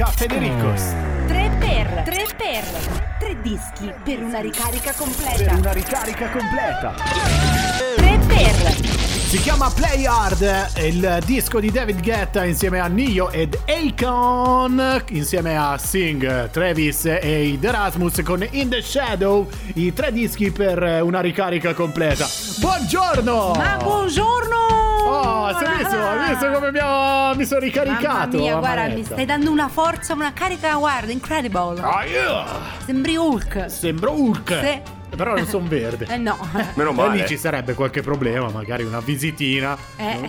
Cafèderico's. 3 dischi per una ricarica completa. Si chiama Play Hard, il disco di David Guetta insieme a Nio ed Acon, insieme a Sing, Travis e Erasmus con In the Shadow, i 3 dischi per una ricarica completa. Buongiorno! Ma buongiorno! Oh, hai visto come mi sono ricaricato? Mamma mia, guarda, mi stai dando una forza, una carica, guarda, incredible! Oh, yeah. Sembri Hulk! Se... Però non sono verde. No. Meno male. E lì ci sarebbe qualche problema, magari una visitina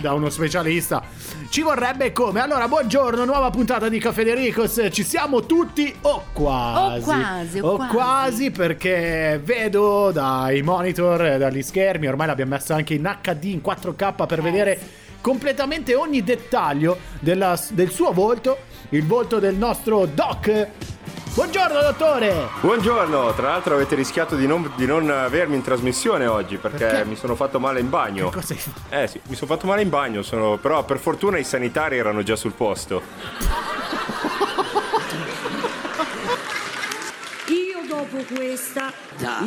da uno specialista. Ci vorrebbe come? Allora, buongiorno, nuova puntata di Cafèderico's. Ci siamo tutti o quasi, perché vedo dai monitor, dagli schermi, ormai l'abbiamo messa anche in HD, in 4K per vedere completamente ogni dettaglio del suo volto, il volto del nostro doc. Buongiorno dottore! Buongiorno, tra l'altro avete rischiato di non avermi in trasmissione oggi perché mi sono fatto male in bagno. Che cosa hai fatto? Sì, mi sono fatto male in bagno, però per fortuna i sanitari erano già sul posto. Io dopo questa,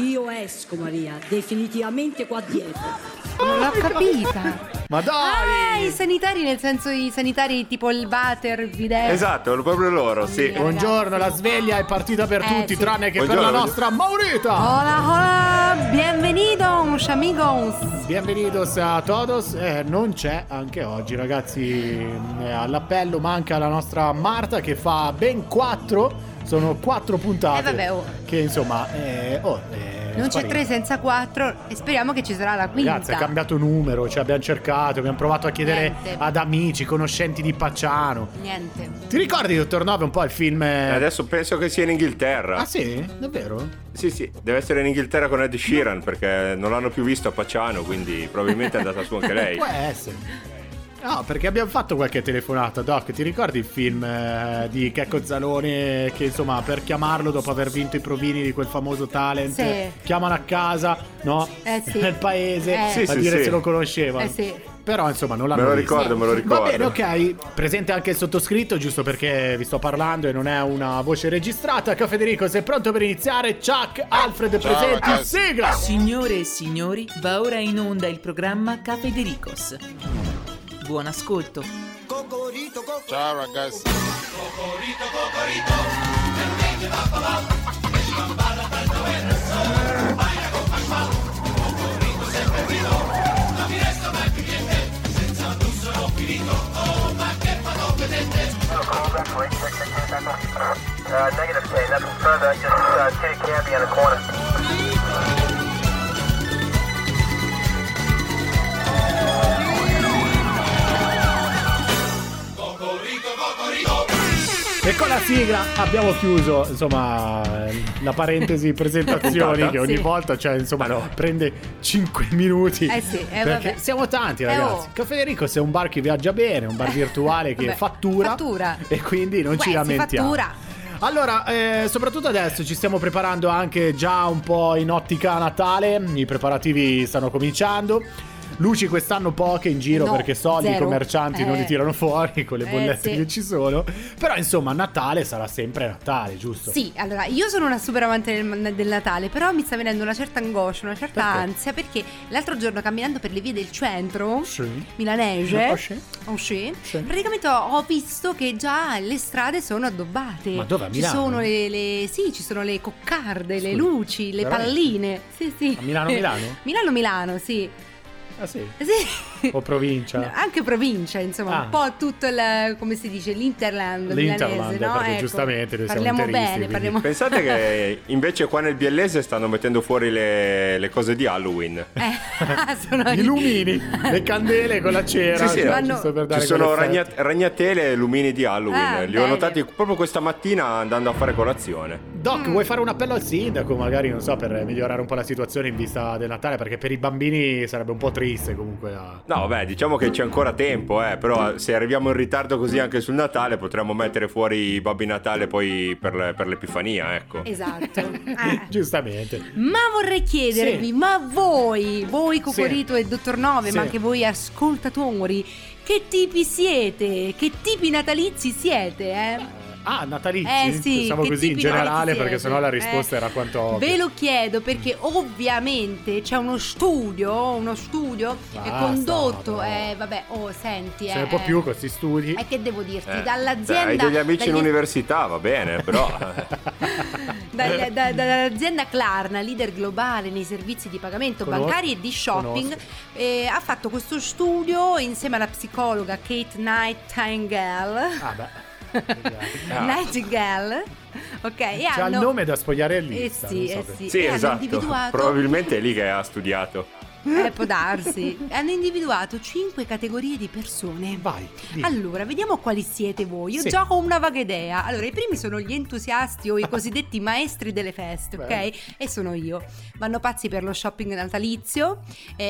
io esco Maria, definitivamente qua dietro. Non l'ho capita. Ma dai! I sanitari, nel senso i sanitari tipo il water, il bidet. Esatto, proprio loro, sì. Buongiorno, la sveglia è partita per tutti, sì. Tranne che per la nostra Maurita. Hola, bienvenidos, amigos. Bienvenidos a todos. Non c'è anche oggi, ragazzi, all'appello manca la nostra Marta che fa ben 4. Sono 4 puntate. Che insomma, non c'è 3 senza 4 e speriamo che ci sarà la quinta. Ragazzi, è cambiato numero, cioè abbiamo cercato, abbiamo provato a chiedere ad amici, conoscenti di Pacciano. Niente. Ti ricordi Dottor Nove un po' il film? Adesso penso che sia in Inghilterra. Ah sì? Davvero? Sì, deve essere in Inghilterra con Ed Sheeran perché non l'hanno più visto a Pacciano, quindi probabilmente è andata su anche lei. Può essere. No, perché abbiamo fatto qualche telefonata, Doc, ti ricordi il film di Checco Zalone che insomma per chiamarlo dopo aver vinto i provini di quel famoso talent chiamano a casa, no? Nel paese a dire se lo conoscevano. Però insomma non l'hanno visto. Me lo ricordo. Va bene, ok, presente anche il sottoscritto, giusto perché vi sto parlando e non è una voce registrata. Cafèderico's è pronto per iniziare. Chuck, Alfred presenti, sigla! Signore e signori, va ora in onda il programma Cafèderico's. Buon ascolto. Ciao ragazzi. Negative play, nothing further, just take a candy in the corner. E con la sigla abbiamo chiuso insomma la parentesi presentazioni che ogni volta cioè insomma prende 5 minuti perché siamo tanti ragazzi. Cafèderico's è un bar che viaggia bene, un bar virtuale che fattura e quindi non ci lamentiamo. Fattura. Allora, soprattutto adesso ci stiamo preparando anche già un po' in ottica Natale, i preparativi stanno cominciando. Luci quest'anno poche in giro perché i commercianti non li tirano fuori con le bollette che ci sono. Però insomma Natale sarà sempre Natale, giusto? Sì, allora io sono una super amante del Natale, però mi sta venendo una certa angoscia, una certa ansia, perché l'altro giorno camminando per le vie del centro milanese praticamente ho visto che già le strade sono addobbate. Ma dove? A Milano? Ci sono le coccarde, le luci, le palline. Sì. A Milano? Milano, sì. Ah sì? O provincia? No, anche provincia, insomma, un po' tutto il, come si dice, l'Interland milanese, no? Perché giustamente noi siamo interisti, parliamo... Pensate che invece qua nel Biellese stanno mettendo fuori le cose di Halloween. Gli lumini, le candele con la cera. Sì, ci sono ragnatele e lumini di Halloween. Li ho notati proprio questa mattina andando a fare colazione. Doc, vuoi fare un appello al sindaco, magari, non so, per migliorare un po' la situazione in vista del Natale? Perché per i bambini sarebbe un po' triste comunque. No, vabbè, diciamo che c'è ancora tempo, però se arriviamo in ritardo così anche sul Natale potremmo mettere fuori Babbi Natale poi per l'Epifania, ecco. Esatto. Giustamente. Ma vorrei chiedervi, ma voi Cocorito e Dottor Nove, ma anche voi ascoltatori, che tipi siete? Che tipi natalizi siete, Ah, natalizi? Sì, pensavo così in generale, perché sennò la risposta era quanto ovvia. Ve lo chiedo perché ovviamente c'è uno studio è condotto, senti, se ne può più questi studi. E che devo dirti, dall'azienda... Hai degli amici in università, va bene, però... dall'azienda Klarna, leader globale nei servizi di pagamento bancari e di shopping, ha fatto questo studio insieme alla psicologa Kate Nightingale. Nightingale, ok, e c'ha il nome da spogliare lì. Sì, esatto, individuato... probabilmente è lì che ha studiato. Può darsi. Hanno individuato 5 categorie di persone. Vai, dì. Allora, vediamo quali siete voi. Io già ho una vaga idea. Allora, i primi sono gli entusiasti o i cosiddetti maestri delle feste, ok? E sono io. Vanno pazzi per lo shopping natalizio.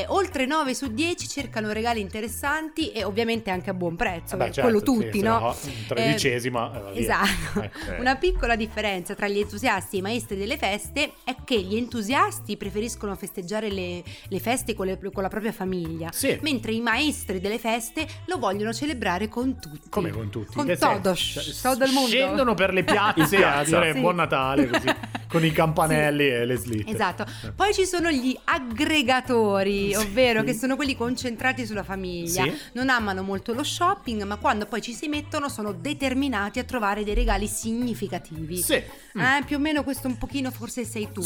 Oltre 9 su 10 cercano regali interessanti e ovviamente anche a buon prezzo. Beh, certo, quello tutti, no? Tredicesima. Esatto. Una piccola differenza tra gli entusiasti e i maestri delle feste è che gli entusiasti preferiscono festeggiare le feste con la propria famiglia, mentre i maestri delle feste lo vogliono celebrare con tutti. Come con tutti? Con todo il mondo. Scendono per le piazze a dire buon Natale, così, con i campanelli e le slitte. Esatto. Poi ci sono gli aggregatori, ovvero che sono quelli concentrati sulla famiglia. Non amano molto lo shopping, ma quando poi ci si mettono sono determinati a trovare dei regali significativi. Più o meno questo un pochino forse sei tu.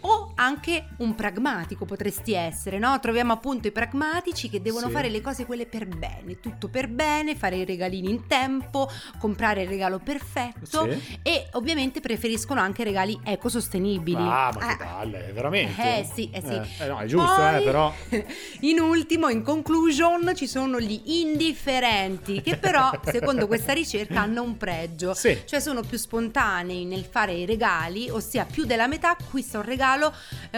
O anche un pragmatico potresti essere, no? Troviamo appunto i pragmatici che devono fare le cose quelle per bene, tutto per bene, fare i regalini in tempo, comprare il regalo perfetto e ovviamente preferiscono anche regali ecosostenibili. Ma che palle, veramente? No, è giusto. Poi, però in ultimo, in conclusion, ci sono gli indifferenti che però secondo questa ricerca hanno un pregio, cioè sono più spontanei nel fare i regali, ossia più della metà acquista un regalo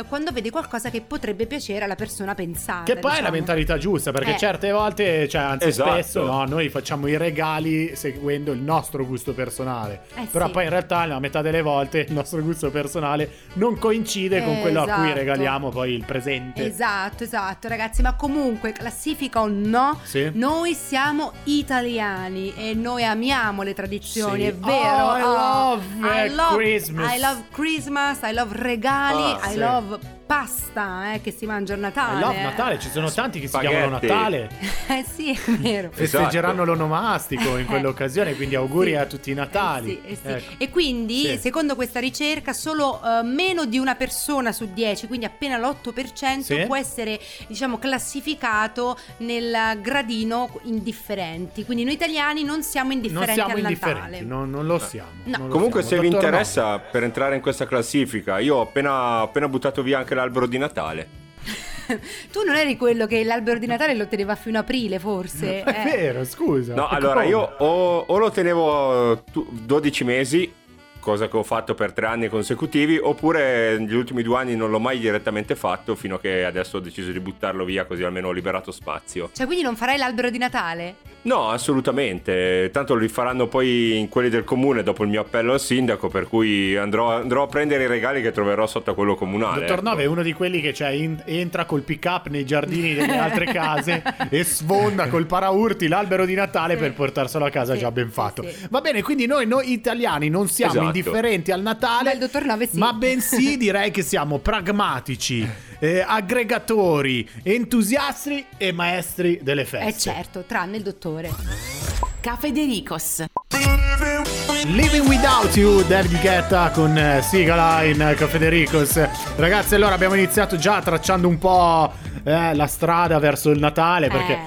quando vede qualcosa che potrebbe piacere alla persona pensata. Che poi è la mentalità giusta, perché certe volte, cioè anzi spesso, no, noi facciamo i regali seguendo il nostro gusto personale, però poi in realtà la metà delle volte il nostro gusto personale non coincide con quello a cui regaliamo poi il presente. Esatto, ragazzi, ma comunque classifica o no, noi siamo italiani e noi amiamo le tradizioni, è vero. I love Christmas, I love regali, I love pasta, che si mangia a Natale. I love Natale, ci sono tanti che spaghetti. Si chiamano Natale. È vero. Festeggeranno l'onomastico in quell'occasione, quindi auguri a tutti i Natali. Ecco. E quindi, secondo questa ricerca, solo meno di una persona su 10, quindi appena l'8%, può essere, diciamo, classificato nel gradino indifferenti. Quindi noi italiani non siamo indifferenti Natale. Non lo siamo. No. Comunque, se vi interessa, per entrare in questa classifica, io ho appena buttato via anche l'albero di Natale. Tu non eri quello che l'albero di Natale lo teneva fino a aprile, forse? È vero, scusa. No, allora io o lo tenevo 12 mesi, cosa che ho fatto per 3 anni consecutivi, oppure negli ultimi 2 anni non l'ho mai direttamente fatto, fino a che adesso ho deciso di buttarlo via, così almeno ho liberato spazio. Cioè, quindi non farai l'albero di Natale? No, assolutamente, tanto li faranno poi in quelli del comune dopo il mio appello al sindaco, per cui andrò a prendere i regali che troverò sotto a quello comunale. Dottor Nove è uno di quelli che entra col pick up nei giardini delle altre case e sfonda col paraurti l'albero di Natale per portarselo a casa già ben fatto. Va bene, quindi noi italiani non siamo indifferenti al Natale, ma bensì direi che siamo pragmatici, aggregatori, entusiasti e maestri delle feste. Certo, tranne il dottore. Cafèderico's. Living Without You, David Guetta con Sigala in Cafèderico's. Ragazzi, allora abbiamo iniziato già tracciando un po' la strada verso il Natale, perché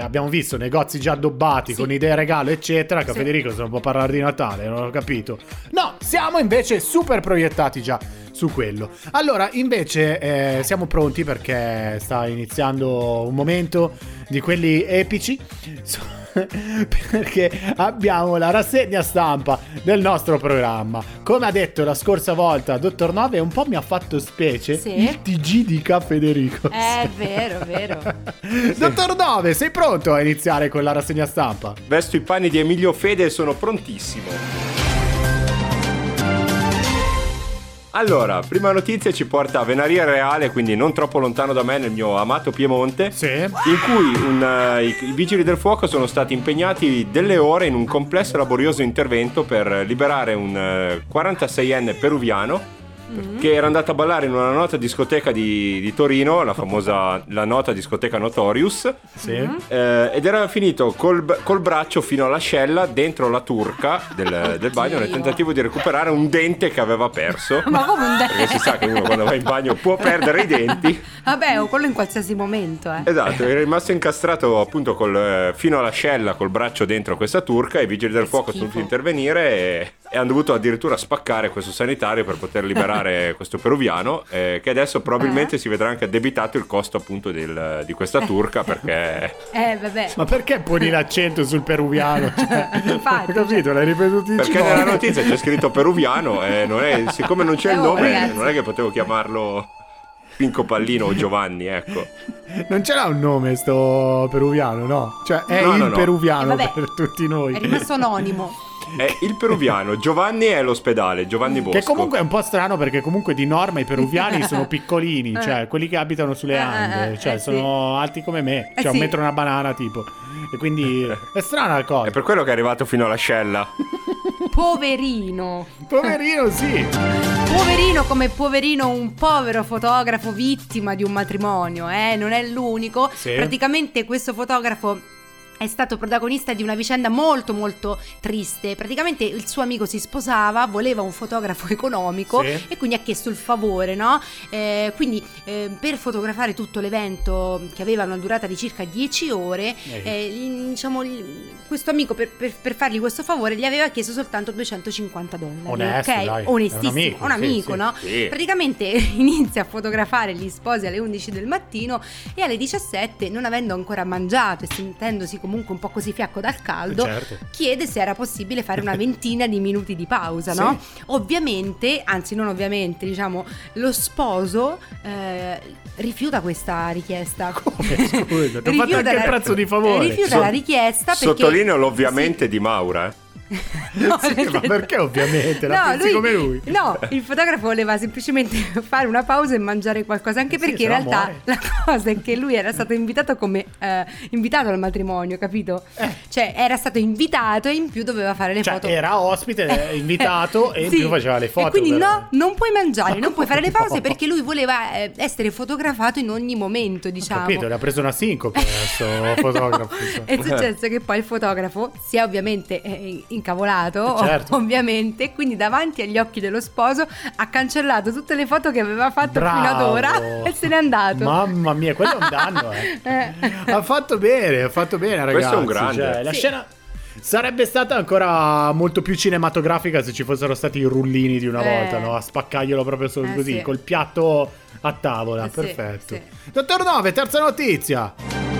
abbiamo visto negozi già addobbati con idee regalo eccetera. Cafèderico's non può parlare di Natale, non ho capito. No, siamo invece super proiettati già su quello. Allora invece siamo pronti, perché sta iniziando un momento di quelli epici perché abbiamo la rassegna stampa del nostro programma. Come ha detto la scorsa volta Dottor Nove, un po' mi ha fatto specie il TG di Cafèderico's. È vero. Dottor Nove, sei pronto a iniziare con la rassegna stampa? Vesto i panni di Emilio Fede e sono prontissimo. Allora, prima notizia ci porta a Venaria Reale, quindi non troppo lontano da me, nel mio amato Piemonte, sì, in cui i vigili del fuoco sono stati impegnati delle ore in un complesso e laborioso intervento per liberare un 46enne peruviano che era andato a ballare in una nota discoteca di Torino, la famosa la nota discoteca Notorious, sì, ed era finito col braccio fino all'ascella dentro la turca del bagno nel tentativo di recuperare un dente che aveva perso. Ma come un dente? Perché si sa che uno quando va in bagno può perdere i denti. Vabbè, o quello in qualsiasi momento, eh. Esatto, era rimasto incastrato appunto fino all'ascella col braccio dentro questa turca. I vigili del fuoco sono dovuti intervenire e hanno dovuto addirittura spaccare questo sanitario per poter liberare questo peruviano, che adesso probabilmente si vedrà anche addebitato il costo appunto di questa turca, perché vabbè. Ma perché poni l'accento sul peruviano? Cioè, infatti, ho capito, l'hai ripetuto in perché nella notizia c'è scritto peruviano e siccome non c'è il nome, ragazzi, non è che potevo chiamarlo Pinco Pallino o Giovanni, ecco. Non ce l'ha un nome sto peruviano, no? Cioè è no. Peruviano vabbè, per tutti noi. È rimasto anonimo. È il peruviano, Giovanni è all'ospedale, Giovanni Bosco. Che comunque è un po' strano perché comunque di norma i peruviani sono piccolini, cioè quelli che abitano sulle Ande, cioè sono alti come me, cioè un metro e una banana tipo. E quindi è strana la cosa. È per quello che è arrivato fino all'ascella. Poverino. Poverino, sì. Poverino come poverino un povero fotografo vittima di un matrimonio, non è l'unico. Sì. Praticamente questo fotografo è stato protagonista di una vicenda molto molto triste. Praticamente il suo amico si sposava, voleva un fotografo economico, sì, e quindi ha chiesto il favore, no? Quindi per fotografare tutto l'evento, che aveva una durata di circa 10 ore, diciamo questo amico per fargli questo favore gli aveva chiesto soltanto $250. Onesto, ok? Dai. Onestissimo, un amico sì, no? Sì. Praticamente inizia a fotografare gli sposi alle 11 del mattino e alle 17, non avendo ancora mangiato e sentendosi comunque un po' così fiacco dal caldo, certo, chiede se era possibile fare una ventina di minuti di pausa, sì, no? Ovviamente, anzi non ovviamente, diciamo, lo sposo rifiuta questa richiesta. Come? Scusa, ti ho fatto anche il prezzo di favore. Rifiuta la richiesta perché... Sottolineo l'ovviamente sì, di Maura, eh? No, sì, ma perché ovviamente? La pensi come lui? No, il fotografo voleva semplicemente fare una pausa e mangiare qualcosa. Anche perché in realtà la cosa è che lui era stato invitato come invitato al matrimonio, capito? Cioè era stato invitato e in più doveva fare le foto. Era ospite, invitato e in più faceva le foto. E quindi non puoi mangiare, non puoi fare le pause, perché lui voleva essere fotografato in ogni momento, diciamo. Ho capito, l'ha preso una sincope questo fotografo. No. È successo che poi il fotografo sia ovviamente incavolato, certo, ovviamente, quindi davanti agli occhi dello sposo ha cancellato tutte le foto che aveva fatto, bravo, fino ad ora, e se n'è andato. Mamma mia, quello è un danno, ha fatto bene ragazzi, questo è un grande, cioè, la scena sarebbe stata ancora molto più cinematografica se ci fossero stati i rullini di una volta, no? A spaccaglielo proprio solo così, col piatto a tavola, perfetto. Dottor Nove, terza notizia,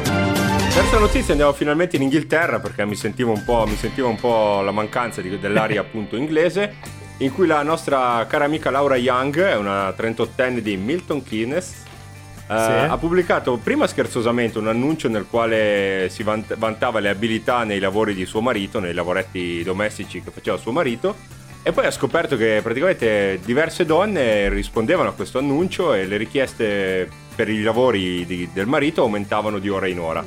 andiamo finalmente in Inghilterra, perché mi sentivo un po' la mancanza dell'aria appunto inglese, in cui la nostra cara amica Laura Young, è una 38enne di Milton Keynes, ha pubblicato prima scherzosamente un annuncio nel quale si vantava le abilità nei lavori di suo marito, nei lavoretti domestici che faceva suo marito, e poi ha scoperto che praticamente diverse donne rispondevano a questo annuncio e le richieste per i lavori del marito aumentavano di ora in ora.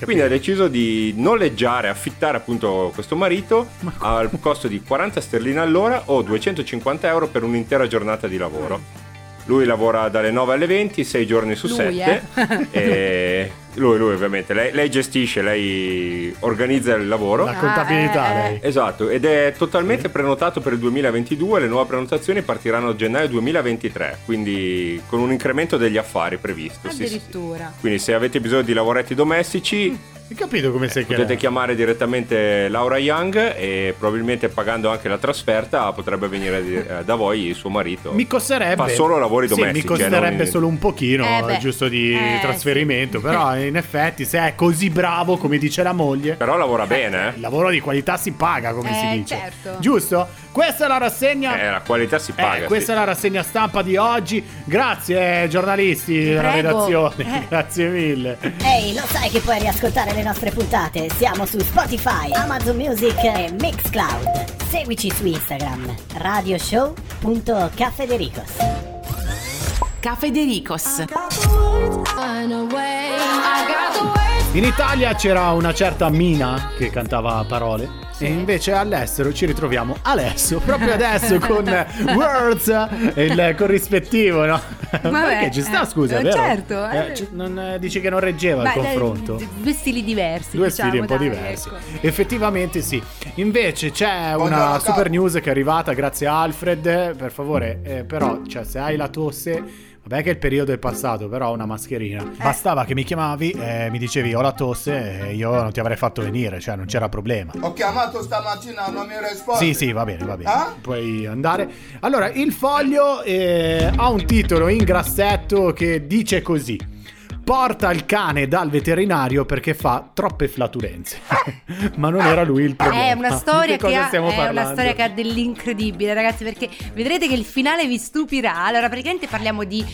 Quindi ha deciso di noleggiare, affittare appunto questo marito al costo di 40 sterline all'ora o €250 per un'intera giornata di lavoro. Lui lavora dalle 9 alle 20, 6 giorni su 7. E lui ovviamente, lei gestisce, lei organizza il lavoro. La contabilità, lei. Esatto, ed è totalmente prenotato per il 2022, le nuove prenotazioni partiranno a gennaio 2023, quindi con un incremento degli affari previsto. Addirittura. Sì. Quindi se avete bisogno di lavoretti domestici, hai capito come sei chiamato? Potete chiamare direttamente Laura Young e probabilmente pagando anche la trasferta potrebbe venire da voi suo marito. Mi costerebbe. Fa solo lavori domestici. Mi costerebbe solo un pochino, giusto di trasferimento, però in effetti se è così bravo come dice la moglie. Però lavora bene, il lavoro di qualità si paga, come si dice. Certo. Giusto? Questa è la rassegna. La qualità si paga. Questa è la rassegna stampa di oggi. Grazie giornalisti della redazione. Grazie mille. Ehi, lo sai che puoi riascoltare le nostre puntate? Siamo su Spotify, Amazon Music e Mixcloud. Seguici su Instagram, radioshow.cafedericos. Cafèderico's. In Italia c'era una certa Mina che cantava parole. E invece all'estero ci ritroviamo adesso, proprio adesso, con Words, il corrispettivo, no? Vabbè, perché ci sta, scusa, vero? Certo. Non, dici che non reggeva il confronto. Due stili diversi. Due stili un po' diversi. Ecco. Effettivamente sì. Invece c'è una super news che è arrivata, grazie a Alfred. Per favore, però, cioè, se hai la tosse... Vabbè che il periodo è passato, però una mascherina. Bastava che mi chiamavi e mi dicevi ho la tosse e io non ti avrei fatto venire, cioè non c'era problema. Ho chiamato stamattina, non mi rispondi. Sì, va bene, va bene. Puoi andare. Allora, il Foglio ha un titolo in grassetto che dice così: porta il cane dal veterinario perché fa troppe flatulenze. Ma non era lui il problema. È una storia che è una storia che ha dell'incredibile, ragazzi, perché vedrete che il finale vi stupirà. Allora, praticamente parliamo di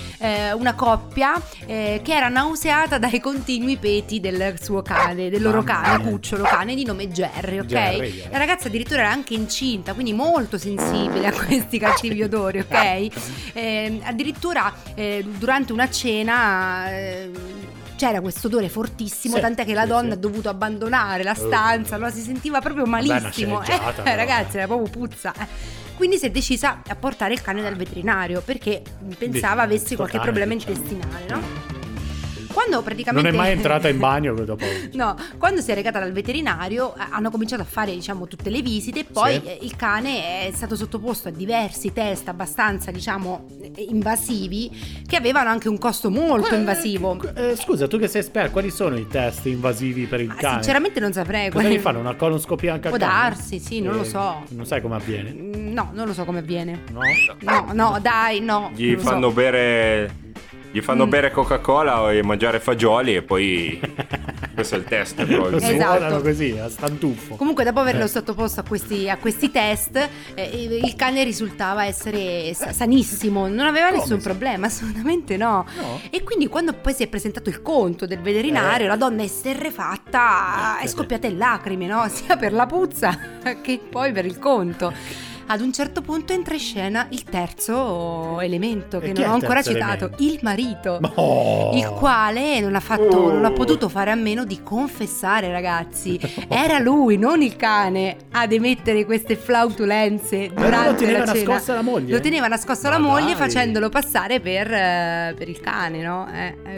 una coppia che era nauseata dai continui peti del suo cane, del loro cane, cucciolo cane di nome Jerry, ok? Jerry. La ragazza addirittura era anche incinta, quindi molto sensibile a questi cattivi odori, ok? Addirittura durante una cena c'era questo odore fortissimo, sì, tant'è che la donna ha dovuto abbandonare la stanza, no? Si sentiva proprio malissimo. Ragazzi, era proprio puzza. Quindi si è decisa a portare il cane dal veterinario perché pensava avesse qualche problema intestinale, no? Quando praticamente non è mai entrata in bagno dopo. No, quando si è recata dal veterinario hanno cominciato a fare, diciamo, tutte le visite. Poi il cane è stato sottoposto a diversi test abbastanza, diciamo, invasivi, che avevano anche un costo molto invasivo. Scusa, tu che sei esperto, quali sono i test invasivi per il cane? Sinceramente non saprei. Cosa gli fanno? Una colonscopia anche a cane? Può darsi, sì, non lo so. Non sai come avviene? No, non lo so come avviene. No. Gli fanno bere... Gli fanno bere Coca-Cola e mangiare fagioli e poi questo è il test. Esatto, così a stantuffo. Comunque, dopo averlo sottoposto a questi test, il cane risultava essere sanissimo, non aveva nessun problema, assolutamente no. E quindi quando poi si è presentato il conto del veterinario, la donna è esterrefatta, è scoppiata in lacrime, no? Sia per la puzza che poi per il conto. Ad un certo punto entra in scena il terzo elemento, che non ho ancora citato, il marito, il quale non ha potuto fare a meno di confessare, ragazzi. Era lui, non il cane, ad emettere queste flautulenze durante la cena. Lo teneva nascosto alla moglie? Lo teneva nascosto alla moglie, facendolo passare per il cane, no?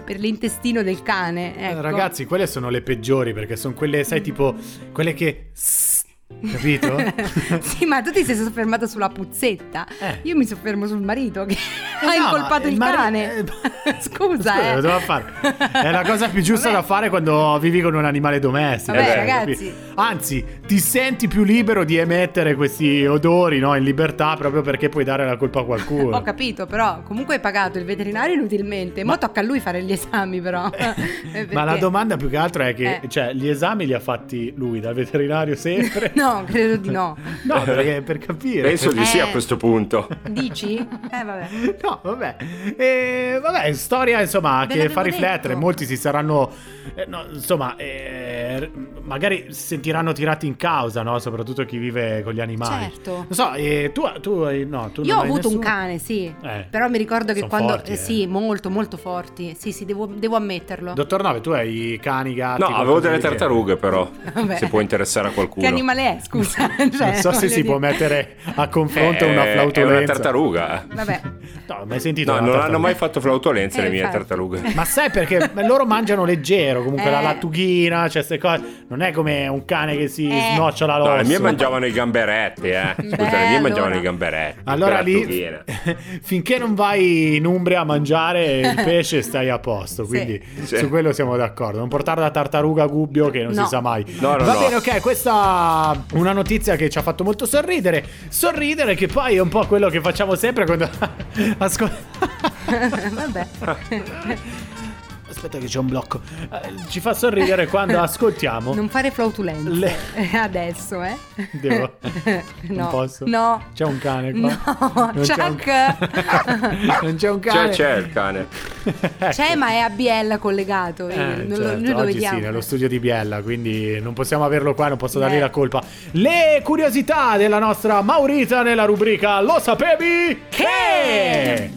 Per l'intestino del cane, ecco. Ragazzi, quelle sono le peggiori, perché sono quelle, sai, tipo, quelle che... Capito? Sì, ma tu ti sei soffermata sulla puzzetta. Io mi soffermo sul marito che ha incolpato il cane. Scusa. Lo devo fare. È la cosa più giusta da fare quando vivi con un animale domestico. Vabbè, ragazzi. Anzi, ti senti più libero di emettere questi odori, no? In libertà, proprio perché puoi dare la colpa a qualcuno. Ho capito, però comunque hai pagato il veterinario inutilmente. Mo tocca a lui fare gli esami, però. Ma la domanda più che altro è che, cioè, gli esami li ha fatti lui dal veterinario sempre? No, credo di no. No, perché per capire. Penso di sì a questo punto. Dici? Vabbè. No, vabbè. Vabbè, storia, insomma, che fa riflettere. Molti si saranno, magari si sentiranno tirati in causa, no? Soprattutto chi vive con gli animali. Certo. Non so, tu io ho avuto un cane, sì. Però mi ricordo che quando... Forti, sì, molto, molto forti. Sì, devo ammetterlo. Dottor Nove, tu hai cani, gatti? No, avevo delle tartarughe, però. Vabbè. Se può interessare a qualcuno. Che animale è? Scusa, cioè, non so se si può mettere a confronto una flautolenza. È una tartaruga. Vabbè. No, mai sentito. No, non hanno mai fatto flautolenze le mie tartarughe. Ma sai perché loro mangiano leggero, comunque la lattughina, cioè queste cose. Non è come un cane che si snocciola l'osso. No, le mie mangiavano i gamberetti, Scusa, le mie mangiavano i gamberetti. Allora lì finché non vai in Umbria a mangiare il pesce stai a posto, quindi su quello siamo d'accordo. Non portare la tartaruga a Gubbio che non si sa mai. Va bene, ok, questa una notizia che ci ha fatto molto sorridere, che poi è un po' quello che facciamo sempre quando vabbè Aspetta che c'è un blocco. Ci fa sorridere quando ascoltiamo. Non fare flautulenze adesso, eh? Devo. No, non posso. No. C'è un cane qua. No, non c'è un non c'è un cane. C'è il cane. C'è, ma è a Biella collegato. Non certo. Noi lo vediamo. Sì, nello studio di Biella, quindi non possiamo averlo qua, non posso dargli la colpa. Le curiosità della nostra Maurita nella rubrica Lo sapevi che?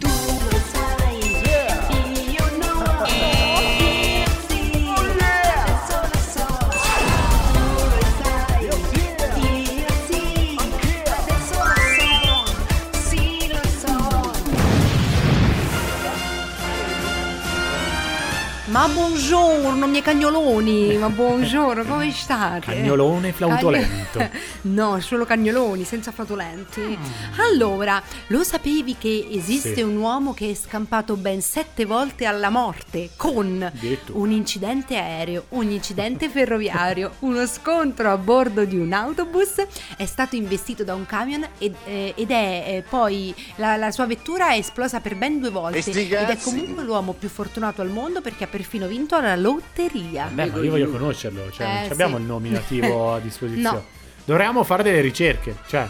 Ma buongiorno, miei cagnoloni, ma buongiorno, come state? Cagnolone flautolento. No, solo cagnoloni, senza flautolenti. Allora, lo sapevi che esiste un uomo che è scampato ben 7 volte alla morte con un incidente aereo, un incidente ferroviario, uno scontro a bordo di un autobus, è stato investito da un camion ed è poi la sua vettura è esplosa per ben 2 volte ed è comunque l'uomo più fortunato al mondo perché ha perfino vinto la lotteria. Beh, ma io voglio conoscerlo, cioè non abbiamo il nominativo a disposizione. No. Dovremmo fare delle ricerche, cioè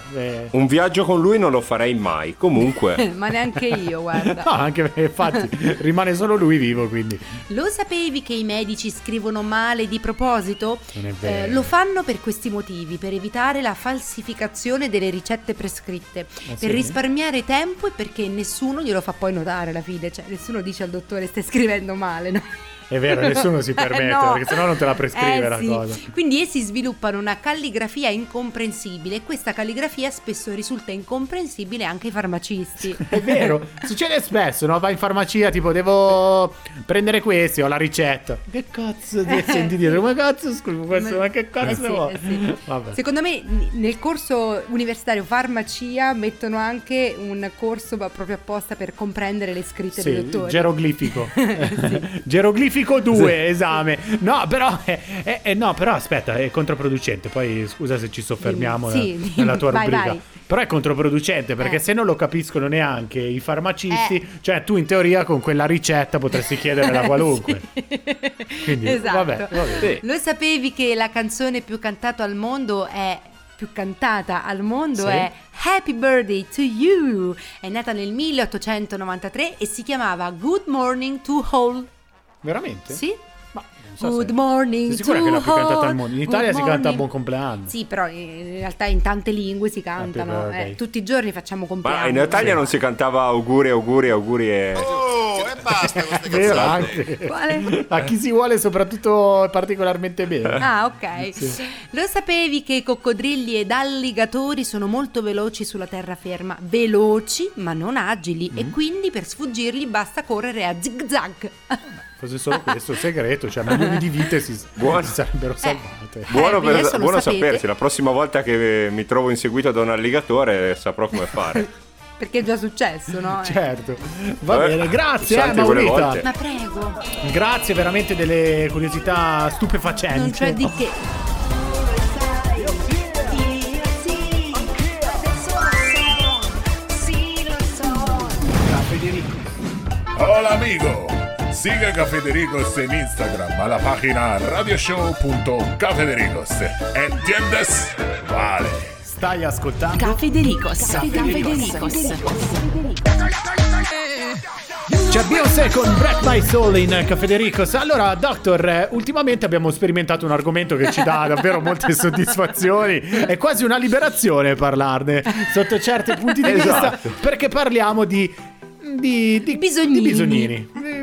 un viaggio con lui non lo farei mai, comunque. Ma neanche io, guarda. No, anche infatti rimane solo lui vivo, quindi. Lo sapevi che i medici scrivono male di proposito? Non è vero. Lo fanno per questi motivi, per evitare la falsificazione delle ricette prescritte, per risparmiare tempo e perché nessuno glielo fa poi notare alla fine, cioè nessuno dice al dottore stai scrivendo male, no? È vero, nessuno si permette, no, perché sennò non te la prescrive la cosa. Quindi essi sviluppano una calligrafia incomprensibile e questa calligrafia spesso risulta incomprensibile anche ai farmacisti. È vero, succede spesso, no? Vai in farmacia, tipo devo prendere questi, ho la ricetta. Che cazzo ti senti dire? Ma cazzo, scusa, questo, ma che cazzo Vabbè. Secondo me nel corso universitario farmacia mettono anche un corso proprio apposta per comprendere le scritte del dottore. Geroglifico. Geroglifico 2 esame. No, però no, però aspetta, è controproducente. Poi scusa se ci soffermiamo nella tua rubrica. Vai. Però è controproducente perché se non lo capiscono neanche i farmacisti, cioè tu in teoria con quella ricetta potresti chiederla qualunque. Quindi, vabbè. Lo sapevi che la canzone più cantata al mondo è Happy Birthday to You. È nata nel 1893 e si chiamava Good Morning to All. Veramente? Sì. Ma non so Good morning. Sei sicura che è la più cantata al mondo? In Italia si canta Buon compleanno. Sì, però in realtà in tante lingue si cantano. Tutti i giorni facciamo compleanno. Ma in Italia non si cantava auguri e. Oh, e basta queste cazzate. A chi si vuole soprattutto particolarmente bene. Ah, ok. Sì. Lo sapevi che coccodrilli ed alligatori sono molto veloci sulla terraferma? Veloci, ma non agili. E quindi per sfuggirgli basta correre a zig zag. Fosse solo questo il segreto, cioè milioni di vite si sarebbero salvate. Buono sapersi, la prossima volta che mi trovo inseguito da un alligatore saprò come fare. Perché è già successo, no? Certo. Va bene, grazie Maurita. Ma prego. Grazie veramente delle curiosità stupefacenti. Non c'è di che. Hola amigo. Sigue Cafèderico's en Instagram a la página radioshow.cafedericos. ¿Entiendes? Vale. Stai ascoltando Cafèderico's. C'è Beyoncé con Break My Soul in Cafèderico's. Allora, Doctor, ultimamente abbiamo sperimentato un argomento che ci dà davvero molte soddisfazioni. È quasi una liberazione parlarne sotto certi punti di vista, perché parliamo di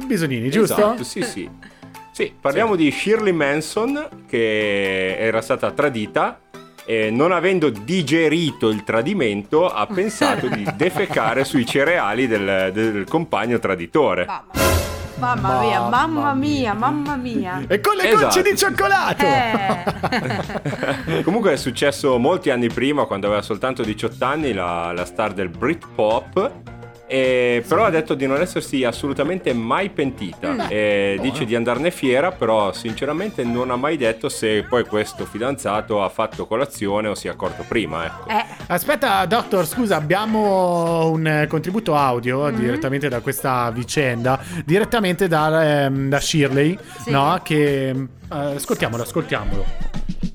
bisognini, giusto? Esatto, sì, parliamo di Shirley Manson, che era stata tradita e non avendo digerito il tradimento ha pensato di defecare sui cereali del compagno traditore. Mamma mia. E con le gocce di cioccolato. Comunque è successo molti anni prima, quando aveva soltanto 18 anni, la star del Britpop. Però ha detto di non essersi assolutamente mai pentita, dice di andarne fiera, però sinceramente non ha mai detto se poi questo fidanzato ha fatto colazione o si è accorto prima, ecco. Aspetta Doctor, scusa, abbiamo un contributo audio direttamente da questa vicenda, direttamente da Shirley, sì. No? Che ascoltiamolo.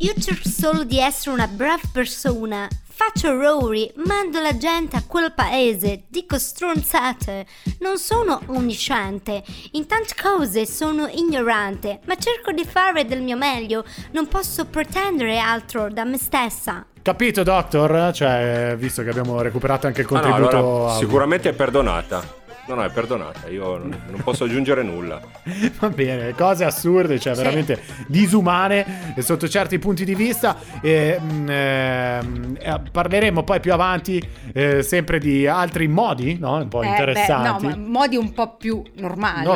Io cerco solo di essere una brava persona, faccio Rory, mando la gente a quel paese, dico stronzate, non sono onnisciente, in tante cose sono ignorante, ma cerco di fare del mio meglio, non posso pretendere altro da me stessa. Capito Doctor? Cioè, visto che abbiamo recuperato anche il contributo, no, allora, sicuramente è perdonata. No, è perdonata, io non posso aggiungere nulla. Va bene, cose assurde, cioè veramente disumane sotto certi punti di vista. Parleremo poi più avanti sempre di altri modi, no? Un po' interessanti. Beh, no, ma modi un po' più normali,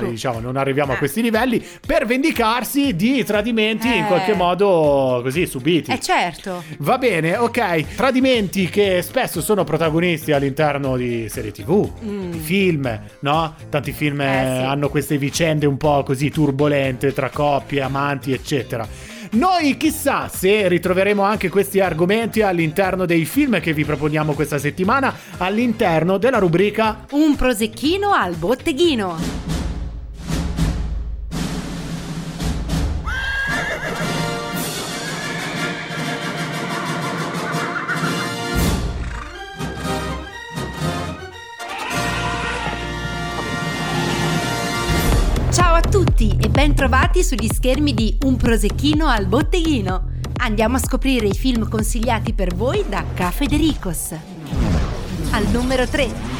su. Diciamo, non arriviamo a questi livelli, per vendicarsi di tradimenti in qualche modo così subiti. Certo. Va bene, ok. Tradimenti che spesso sono protagonisti all'interno di serie TV. Film, no? Tanti film hanno queste vicende un po' così turbolente tra coppie, amanti, eccetera. Noi chissà se ritroveremo anche questi argomenti all'interno dei film che vi proponiamo questa settimana, all'interno della rubrica Un prosecchino al botteghino. E ben trovati sugli schermi di Un prosecchino al botteghino. Andiamo a scoprire i film consigliati per voi da Cafèderico's. Al numero 3.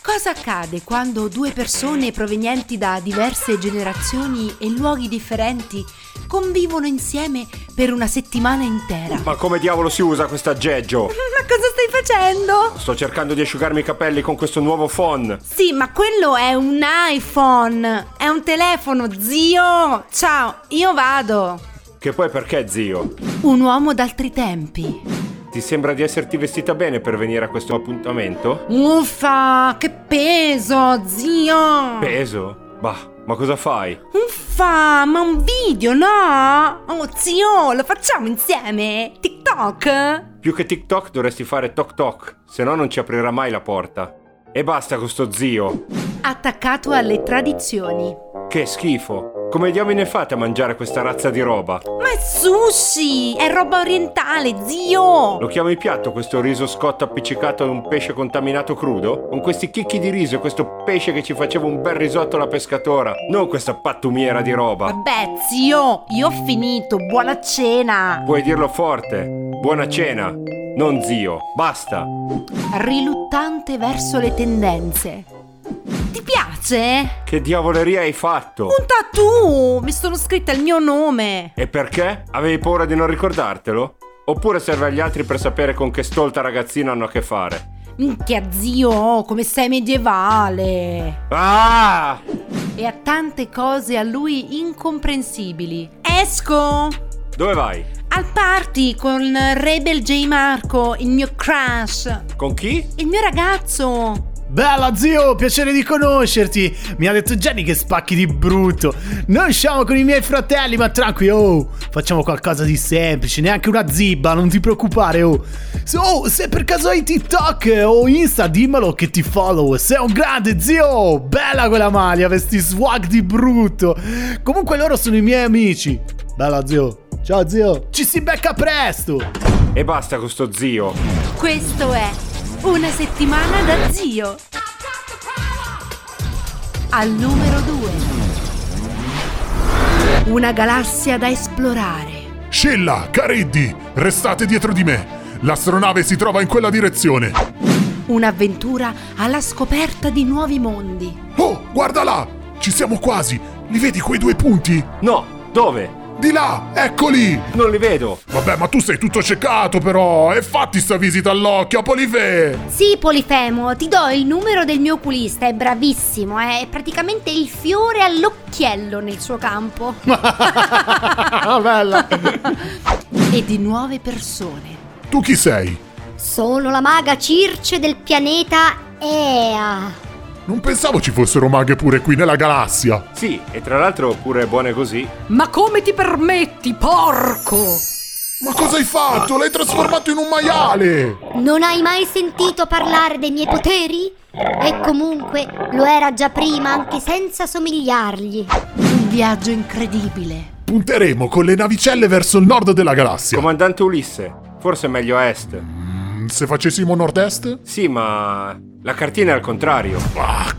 Cosa accade quando due persone provenienti da diverse generazioni e luoghi differenti convivono insieme per una settimana intera? Ma come diavolo si usa questo aggeggio? Ma cosa stai facendo? Sto cercando di asciugarmi i capelli con questo nuovo phone. Sì, ma quello è un iPhone. È un telefono, zio. Ciao, io vado. Che poi perché, zio? Un uomo d'altri tempi. Ti sembra di esserti vestita bene per venire a questo appuntamento? Uffa, che peso, zio! Peso? Bah, ma cosa fai? Uffa, ma un video, no? Oh, zio, lo facciamo insieme? TikTok? Più che TikTok dovresti fare toc toc, se no non ci aprirà mai la porta. E basta con sto zio! Attaccato alle tradizioni. Che schifo! Come diamine fate a mangiare questa razza di roba? Ma è sushi! È roba orientale, zio! Lo chiami piatto questo riso scotto appiccicato ad un pesce contaminato crudo? Con questi chicchi di riso e questo pesce che ci faceva un bel risotto alla pescatora, non questa pattumiera di roba! Vabbè, zio! Io ho finito! Buona cena! Puoi dirlo forte! Buona cena! Non zio! Basta! Riluttante verso le tendenze. Ti piace? Che diavoleria hai fatto? Un tattoo! Mi sono scritta il mio nome! E perché? Avevi paura di non ricordartelo? Oppure serve agli altri per sapere con che stolta ragazzina hanno a che fare? Minchia zio, come sei medievale! Ah! E a tante cose a lui incomprensibili. Esco! Dove vai? Al party con Rebel J Marco, il mio crush. Con chi? Il mio ragazzo. Bella zio, piacere di conoscerti. Mi ha detto Jenny che spacchi di brutto. Non usciamo con i miei fratelli, ma tranquillo, facciamo qualcosa di semplice, neanche una zibba, non ti preoccupare. Se per caso hai TikTok o Insta, dimmelo che ti follow. Sei un grande zio. Bella quella maglia, vesti swag di brutto. Comunque loro sono i miei amici. Bella zio. Ciao zio. Ci si becca presto. E basta con sto zio. Questo è Una settimana da zio. Al numero 2. Una galassia da esplorare. Scilla, Cariddi, restate dietro di me. L'astronave si trova in quella direzione. Un'avventura alla scoperta di nuovi mondi. Oh, guarda là! Ci siamo quasi. Li vedi quei due punti? No, dove? Di là, eccoli! Non li vedo! Vabbè, ma tu sei tutto ceccato però! E fatti sta visita all'occhio, Polifè! Sì, Polifemo, ti do il numero del mio oculista, è bravissimo, è praticamente il fiore all'occhiello nel suo campo. Bella! E di nuove persone. Tu chi sei? Sono la maga Circe del pianeta Ea. Non pensavo ci fossero maghe pure qui nella galassia. Sì, e tra l'altro pure buone così. Ma come ti permetti, porco? Ma cosa hai fatto? L'hai trasformato in un maiale! Non hai mai sentito parlare dei miei poteri? E comunque lo era già prima anche senza somigliargli. Un viaggio incredibile. Punteremo con le navicelle verso il nord della galassia. Comandante Ulisse, forse è meglio a est. Se facessimo nord-est? Sì, ma... la cartina è al contrario. Ah,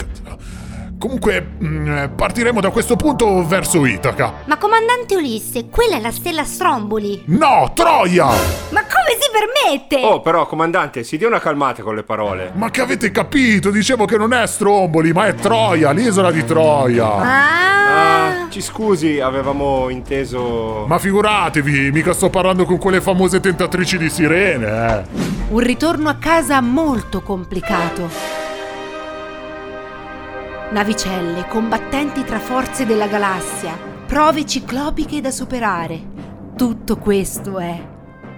comunque, partiremo da questo punto verso Itaca. Ma comandante Ulisse, quella è la stella Stromboli. No, Troia! Ma come si permette? Oh, però, comandante, si dia una calmata con le parole. Ma che avete capito? Dicevo che non è Stromboli, ma è Troia, l'isola di Troia. Ah, ci scusi, avevamo inteso... Ma figuratevi, mica sto parlando con quelle famose tentatrici di sirene, eh. Un ritorno a casa molto complicato. Navicelle, combattenti tra forze della galassia, prove ciclopiche da superare. Tutto questo è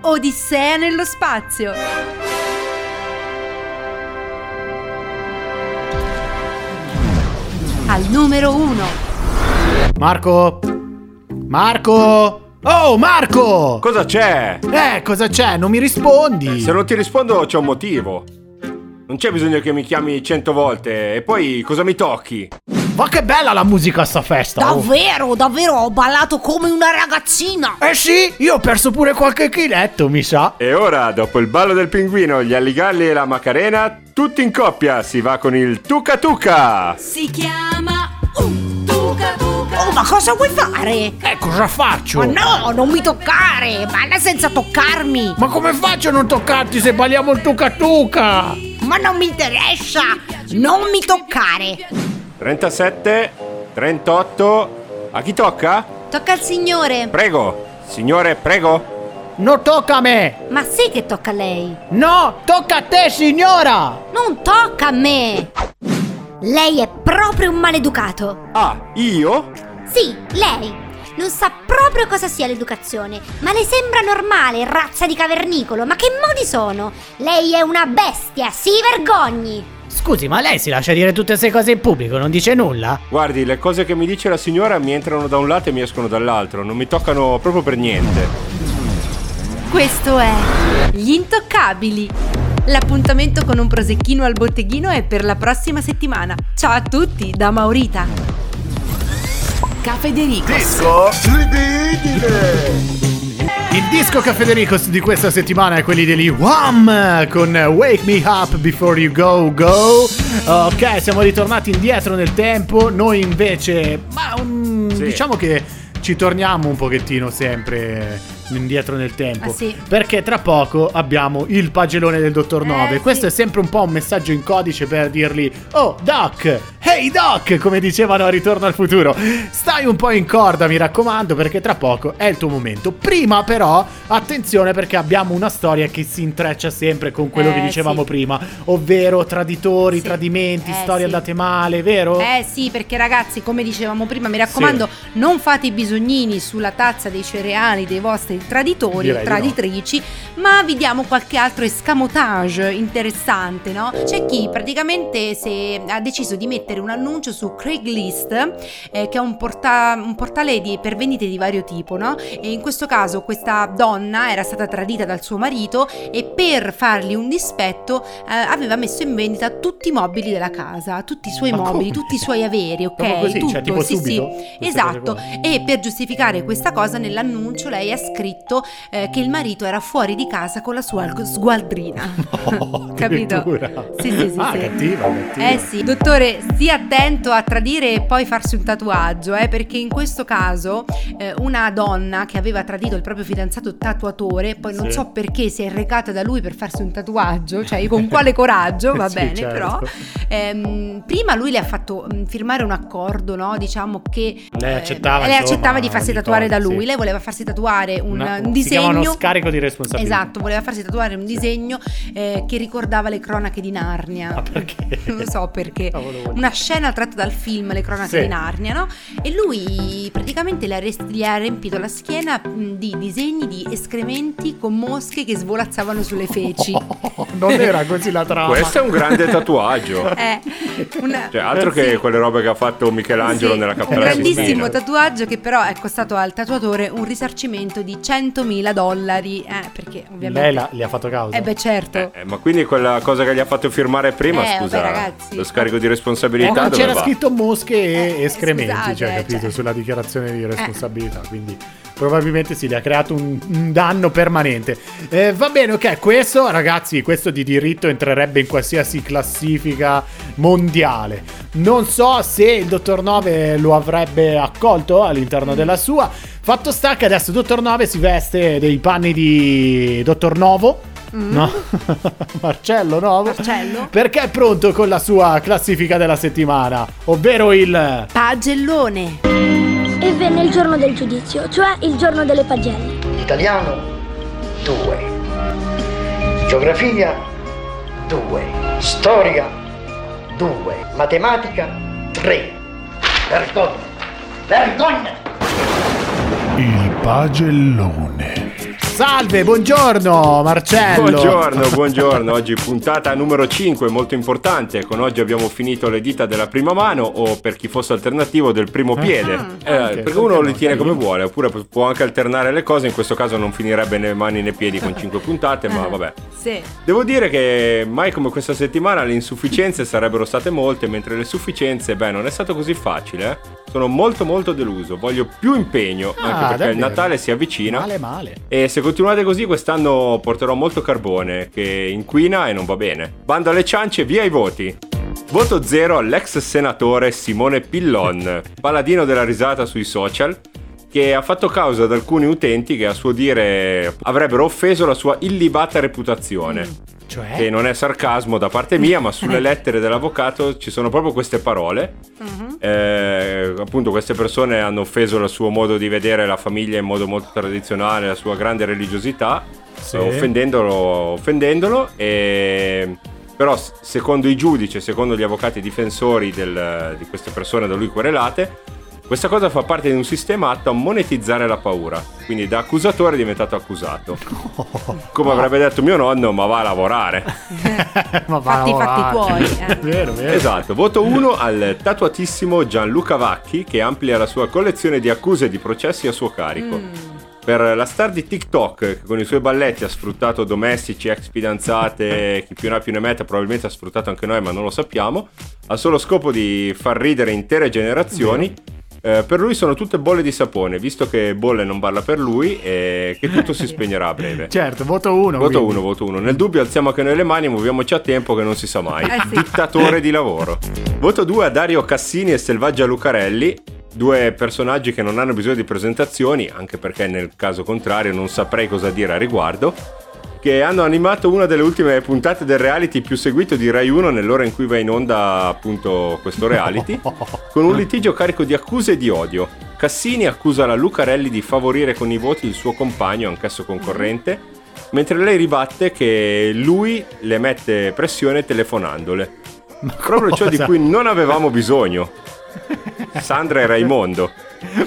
Odissea nello spazio. Al numero 1. Marco! Oh, Marco! Cosa c'è? Cosa c'è? Non mi rispondi! Se non ti rispondo c'è un motivo. Non c'è bisogno che mi chiami 100 volte. E poi cosa mi tocchi? Ma che bella la musica a sta festa! Davvero, oh. Davvero, ho ballato come una ragazzina! Eh sì, io ho perso pure qualche chiletto, mi sa. E ora, dopo il ballo del pinguino, gli alligalli e la macarena, tutti in coppia, si va con il tuca tuca! Si chiama tuca tuca! Oh, ma cosa vuoi fare? Cosa faccio? Ma no, non mi toccare! Balla senza toccarmi! Ma come faccio a non toccarti se balliamo il tuca tuca? Ma non mi interessa! Non mi toccare! 37, 38... A chi tocca? Tocca al signore! Prego! Signore, prego! Non tocca a me! Ma sì che tocca a lei! No, tocca a te, signora! Non tocca a me! Lei è proprio un maleducato! Ah, io? Sì, lei! Non sa proprio cosa sia l'educazione, ma le sembra normale, razza di cavernicolo, ma che modi sono? Lei è una bestia, si vergogni! Scusi, ma lei si lascia dire tutte queste cose in pubblico, non dice nulla? Guardi, le cose che mi dice la signora mi entrano da un lato e mi escono dall'altro, non mi toccano proprio per niente. Questo è Gli Intoccabili! L'appuntamento con un prosecchino al botteghino è per la prossima settimana. Ciao a tutti, da Maurita! Cafèderico's Disco Incredibile. Il disco Cafèderico's di questa settimana è quelli degli Wham! Con Wake Me Up Before You Go Go. Ok, siamo ritornati indietro nel tempo. Noi invece sì. Diciamo che ci torniamo un pochettino sempre indietro nel tempo, sì. Perché tra poco abbiamo il pagellone del Dottor 9. Questo sì. È sempre un po' un messaggio in codice per dirgli: oh Doc, hey Doc, come dicevano a Ritorno al Futuro. Stai un po' in corda, mi raccomando, perché tra poco è il tuo momento. Prima però, attenzione, perché abbiamo una storia che si intreccia sempre con quello che dicevamo sì. prima, ovvero traditori, sì. tradimenti, storie sì. andate male, vero? Sì, perché ragazzi, come dicevamo prima, mi raccomando, sì. non fate i bisognini sulla tazza dei cereali dei vostri traditori, direi, traditrici, no. Ma vi diamo qualche altro escamotage interessante, no? C'è chi praticamente ha deciso di mettere un annuncio su Craigslist, che è un portale per vendite di vario tipo, no? E in questo caso questa donna era stata tradita dal suo marito e per fargli un dispetto aveva messo in vendita tutti i mobili della casa, tutti i suoi mobili, tutti i suoi averi, ok? Così, tutto, cioè, tipo sì, subito, sì, esatto. E per giustificare questa cosa nell'annuncio lei ha scritto che il marito era fuori di casa con la sua sgualdrina. No, capito? Sì. Cattiva. Sì, dottore, stia attento a tradire e poi farsi un tatuaggio, perché in questo caso una donna che aveva tradito il proprio fidanzato tatuatore, poi non so perché si è recata da lui per farsi un tatuaggio, cioè con quale coraggio, va bene, certo. Però prima lui le ha fatto firmare un accordo, no? Diciamo che lei accettava di farsi tatuare da lui, sì. Lei voleva farsi tatuare un disegno. Si chiama uno scarico di responsabilità. esatto, voleva farsi tatuare un disegno che ricordava le cronache di Narnia. Ma perché? Non lo so perché. Una scena tratta dal film Le cronache di Narnia, no? E lui praticamente gli ha riempito la schiena di disegni di escrementi con mosche che svolazzavano sulle feci. Non era così la trama. Questo è un grande tatuaggio. Cioè, altro che quelle robe che ha fatto Michelangelo nella Cappella Sistina. Un grandissimo tatuaggio che però è costato al tatuatore un risarcimento di $100,000, perché ovviamente lei le ha fatto causa. Eh beh, certo. Ma quindi quella cosa che gli ha fatto firmare prima, scusa, vabbè, ragazzi, lo scarico di responsabilità dove c'era va? Scritto mosche e escrementi, scusate, cioè, capito, cioè, sulla dichiarazione di responsabilità, quindi probabilmente sì, gli ha creato un danno permanente. Va bene, ok, questo, ragazzi, questo di diritto entrerebbe in qualsiasi classifica mondiale. Non so se il Dottor Nove lo avrebbe accolto all'interno della sua. Fatto sta che adesso Dottor Nove si veste dei panni di Dottor Novo, no? Marcello Novo, Marcello, perché è pronto con la sua classifica della settimana, ovvero il pagellone. E venne il giorno del giudizio, cioè il giorno delle pagelle. Italiano 2, geografia 2, storia 2, matematica 3. Vergogna, vergogna. Il pagellone. Salve, buongiorno Marcello. Buongiorno, buongiorno. Oggi puntata numero 5, molto importante. Con oggi abbiamo finito le dita della prima mano, o per chi fosse alternativo del primo piede, okay, perché uno li tiene come vuole, oppure può anche alternare le cose. In questo caso non finirebbe né mani né piedi con 5 puntate, ma vabbè. Sì. Devo dire che mai come questa settimana le insufficienze sarebbero state molte, mentre le sufficienze, beh, non è stato così facile, Sono molto molto deluso, voglio più impegno, anche perché davvero? Il Natale si avvicina. Male. E se continuate così quest'anno porterò molto carbone che inquina e non va bene. Bando alle ciance, via i voti. Voto 0 all'ex senatore Simone Pillon, paladino della risata sui social, che ha fatto causa ad alcuni utenti che a suo dire avrebbero offeso la sua illibata reputazione. Cioè? Che non è sarcasmo da parte mia, ma sulle lettere dell'avvocato ci sono proprio queste parole. Appunto, queste persone hanno offeso il suo modo di vedere la famiglia in modo molto tradizionale, la sua grande religiosità, offendendolo. E però secondo i giudici, secondo gli avvocati difensori di queste persone da lui querelate, questa cosa fa parte di un sistema atto a monetizzare la paura. Quindi da accusatore è diventato accusato. Come avrebbe detto mio nonno, ma va a lavorare. Ma va a lavorare. Fatti tuoi. Vero, vero. Esatto. Voto 1 al tatuatissimo Gianluca Vacchi, che amplia la sua collezione di accuse e di processi a suo carico. Per la star di TikTok, che con i suoi balletti ha sfruttato domestici, ex fidanzate, chi più ne ha più ne metta, probabilmente ha sfruttato anche noi ma non lo sappiamo, al solo scopo di far ridere intere generazioni. Per lui sono tutte bolle di sapone, visto che bolle non parla per lui e che tutto si spegnerà a breve. Certo, voto 1. Voto 1. Nel dubbio alziamo anche noi le mani e muoviamoci a tempo che non si sa mai. Dittatore di lavoro. Voto 2 a Dario Cassini e Selvaggia Lucarelli, due personaggi che non hanno bisogno di presentazioni, anche perché nel caso contrario non saprei cosa dire a riguardo, che hanno animato una delle ultime puntate del reality più seguito di Rai 1 nell'ora in cui va in onda appunto questo reality, con un litigio carico di accuse e di odio. Cassini accusa la Lucarelli di favorire con i voti il suo compagno, anch'esso concorrente, mentre lei ribatte che lui le mette pressione telefonandole. Ma proprio cosa? Ciò di cui non avevamo bisogno. Sandra e Raimondo.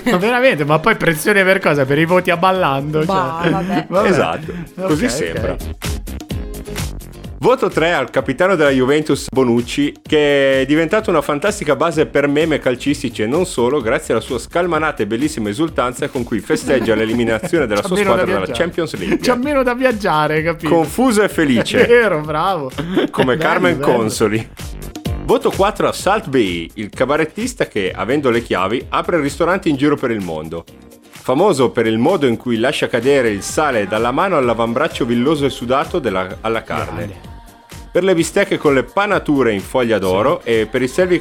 Ma veramente, ma poi pressione per cosa? Per i voti a ballando, cioè. Vabbè. Esatto, così sembra. Voto 3 al capitano della Juventus Bonucci, che è diventato una fantastica base per meme calcistici e non solo, grazie alla sua scalmanata e bellissima esultanza con cui festeggia l'eliminazione della sua squadra dalla Champions League. C'è meno da viaggiare, capito? Confuso e felice. È vero, bravo. Come Carmen Consoli. Voto 4 a Salt Bay, il cabarettista che, avendo le chiavi, apre ristoranti in giro per il mondo. Famoso per il modo in cui lascia cadere il sale dalla mano all'avambraccio villoso e sudato alla carne. Per le bistecche con le panature in foglia d'oro e per i selfie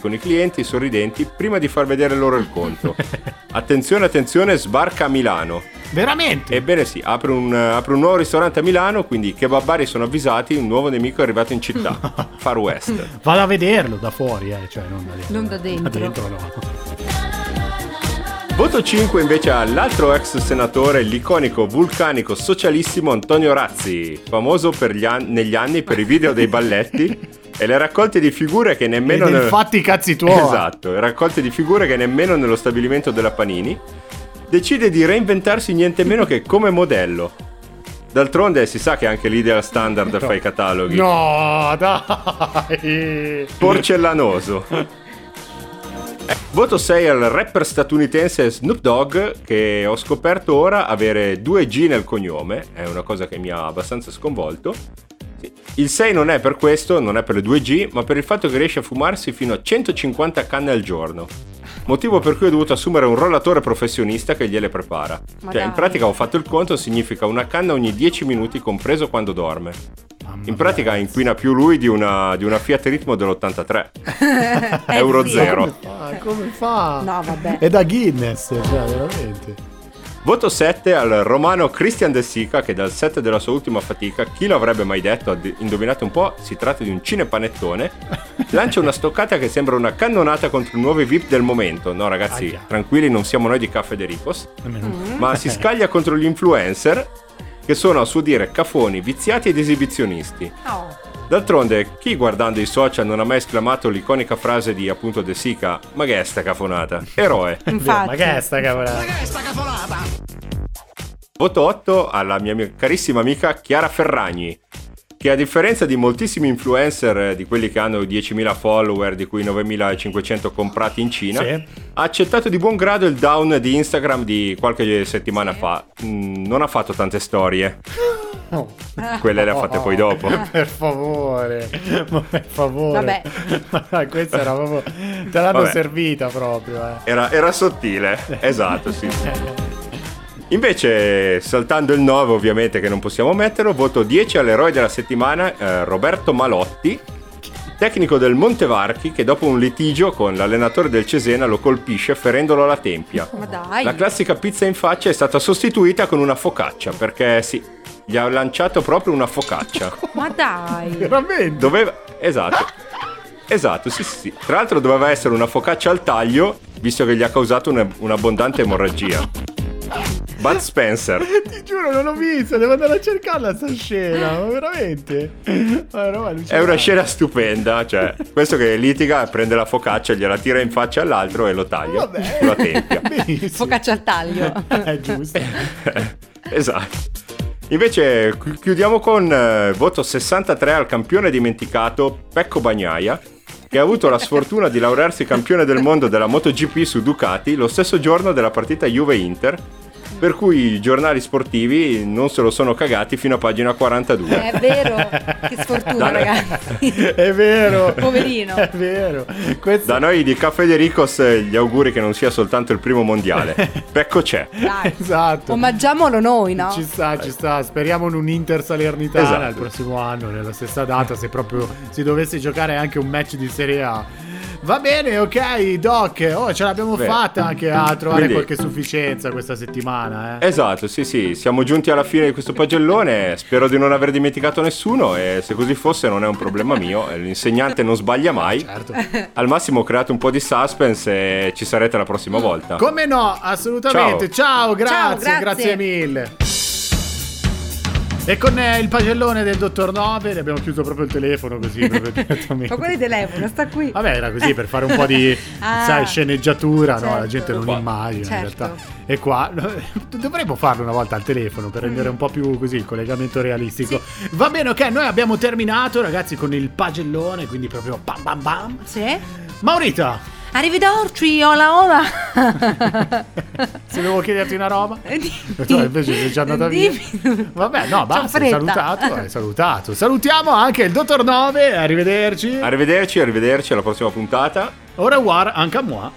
con i clienti sorridenti prima di far vedere loro il conto. Attenzione, attenzione, sbarca a Milano. Veramente? Ebbene sì, apre un nuovo ristorante a Milano, quindi i kebabari sono avvisati, un nuovo nemico è arrivato in città, Far West. Vado a vederlo da fuori, cioè non da dentro. Non da dentro. Da dentro no. Voto 5 invece all'altro ex senatore, l'iconico vulcanico socialissimo Antonio Razzi, famoso per negli anni per i video dei balletti e le raccolte di figure che nemmeno... Infatti cazzi tuoi! Esatto, le raccolte di figure che nemmeno nello stabilimento della Panini. Decide di reinventarsi niente meno che come modello. D'altronde si sa che anche lì della Standard no. Fa i cataloghi. No, dai! Porcellanoso. Voto 6 al rapper statunitense Snoop Dogg, che ho scoperto ora avere 2G nel cognome. È una cosa che mi ha abbastanza sconvolto. Il 6 non è per questo, non è per le 2G, ma per il fatto che riesce a fumarsi fino a 150 canne al giorno. Motivo per cui ho dovuto assumere un rollatore professionista che gliele prepara. Ma cioè, dai. In pratica ho fatto il conto, significa una canna ogni 10 minuti, compreso quando dorme. Mamma in pratica mia. Inquina più lui di una Fiat Ritmo dell'83. Euro zero. Come fa? No, vabbè. È da Guinness, cioè, veramente. Voto 7 al romano Christian De Sica, che dal set della sua ultima fatica, chi lo avrebbe mai detto, indovinate un po', si tratta di un cinepanettone, lancia una stoccata che sembra una cannonata contro i nuovi VIP del momento. No ragazzi, tranquilli, non siamo noi di Cafèderico's, ma si scaglia contro gli influencer, che sono a suo dire cafoni, viziati ed esibizionisti. D'altronde, chi guardando i social non ha mai esclamato l'iconica frase di appunto De Sica, ma che è sta cafonata? Eroe. Infatti. Ma che è sta cafonata? Ma che è sta cafonata? Voto 8 alla mia carissima amica Chiara Ferragni, che a differenza di moltissimi influencer, di quelli che hanno 10.000 follower, di cui 9.500 comprati in Cina, sì, ha accettato di buon grado il down di Instagram di qualche settimana fa. Non ha fatto tante storie. No. Quelle le ha fatte poi dopo. Per favore. Vabbè. Questa era proprio... Te l'hanno servita proprio. Era sottile. Esatto, sì. Invece, saltando il 9, ovviamente, che non possiamo metterlo, voto 10 all'eroe della settimana, Roberto Malotti, tecnico del Montevarchi, che dopo un litigio con l'allenatore del Cesena lo colpisce ferendolo alla tempia. Ma dai. La classica pizza in faccia è stata sostituita con una focaccia, perché sì, gli ha lanciato proprio una focaccia. Ma dai. Veramente? Doveva... Esatto, sì. Tra l'altro doveva essere una focaccia al taglio, visto che gli ha causato un'abbondante emorragia. Bud Spencer. Ti giuro, non l'ho vista, devo andare a cercarla sta scena, ma veramente. È una scena stupenda, cioè, questo che litiga, prende la focaccia, gliela tira in faccia all'altro e lo taglia. Vabbè. Sulla tempia. Benissimo. Focaccia al taglio. È giusto. Esatto. Invece chiudiamo con voto 63 al campione dimenticato Pecco Bagnaia, che ha avuto la sfortuna di laurearsi campione del mondo della MotoGP su Ducati lo stesso giorno della partita Juve-Inter, per cui i giornali sportivi non se lo sono cagati fino a pagina 42. È vero, che sfortuna ragazzi. È vero. Poverino. È vero. Questo... Da noi di Cafèderico's gli auguri che non sia soltanto il primo mondiale. Pecco c'è. Dai. Esatto. Omaggiamolo noi, no? Ci sta. Speriamo in un Inter Salernitana il prossimo anno, nella stessa data, se proprio si dovesse giocare anche un match di Serie A. Va bene, ok, Doc. Ce l'abbiamo fatta anche a trovare qualche sufficienza questa settimana. Esatto, sì. Siamo giunti alla fine di questo pagellone. Spero di non aver dimenticato nessuno. E se così fosse, non è un problema mio. L'insegnante non sbaglia mai. Certo. Al massimo, create un po' di suspense e ci sarete la prossima volta. Come no, assolutamente. Ciao, grazie mille. E con il pagellone del dottor Nove ne abbiamo chiuso proprio il telefono, così proprio direttamente. Ma quale telefono? Sta qui. Vabbè, era così per fare un po' di sceneggiatura, certo. No? La gente non immagina, certo. In realtà. E qua dovremmo farlo una volta al telefono per rendere un po' più così il collegamento realistico. Sì. Va bene, ok, noi abbiamo terminato, ragazzi, con il pagellone, quindi proprio bam bam bam. Sì. Maurita. Arrivederci, hola. Se devo chiederti una roba, tu invece sei già andata via. Vabbè, no, basta, hai salutato. Salutiamo anche il dottor Nove, arrivederci alla prossima puntata. Au revoir anche a moi,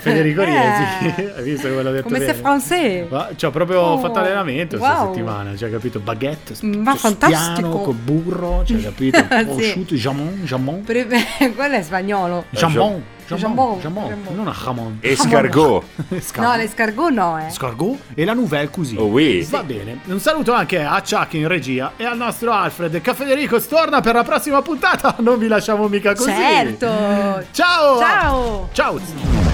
Federico Riesi. Hai visto come l'ho detto? Come sei francese? Ci ho proprio fatto allenamento questa settimana, cioè, capito? Baguette, fantastico, con burro, cioè, capito? Prosciutto, jamon. Quello è spagnolo. Jamon. Non a jamon. Escargot. No, l'escargot no. Escargot e la nouvelle cuisine. Oh, oui. Va bene. Un saluto anche a Chuck in regia e al nostro Alfred. Cafèderico's torna per la prossima puntata. Non vi lasciamo mica così. Certo. Ciao. Ciao.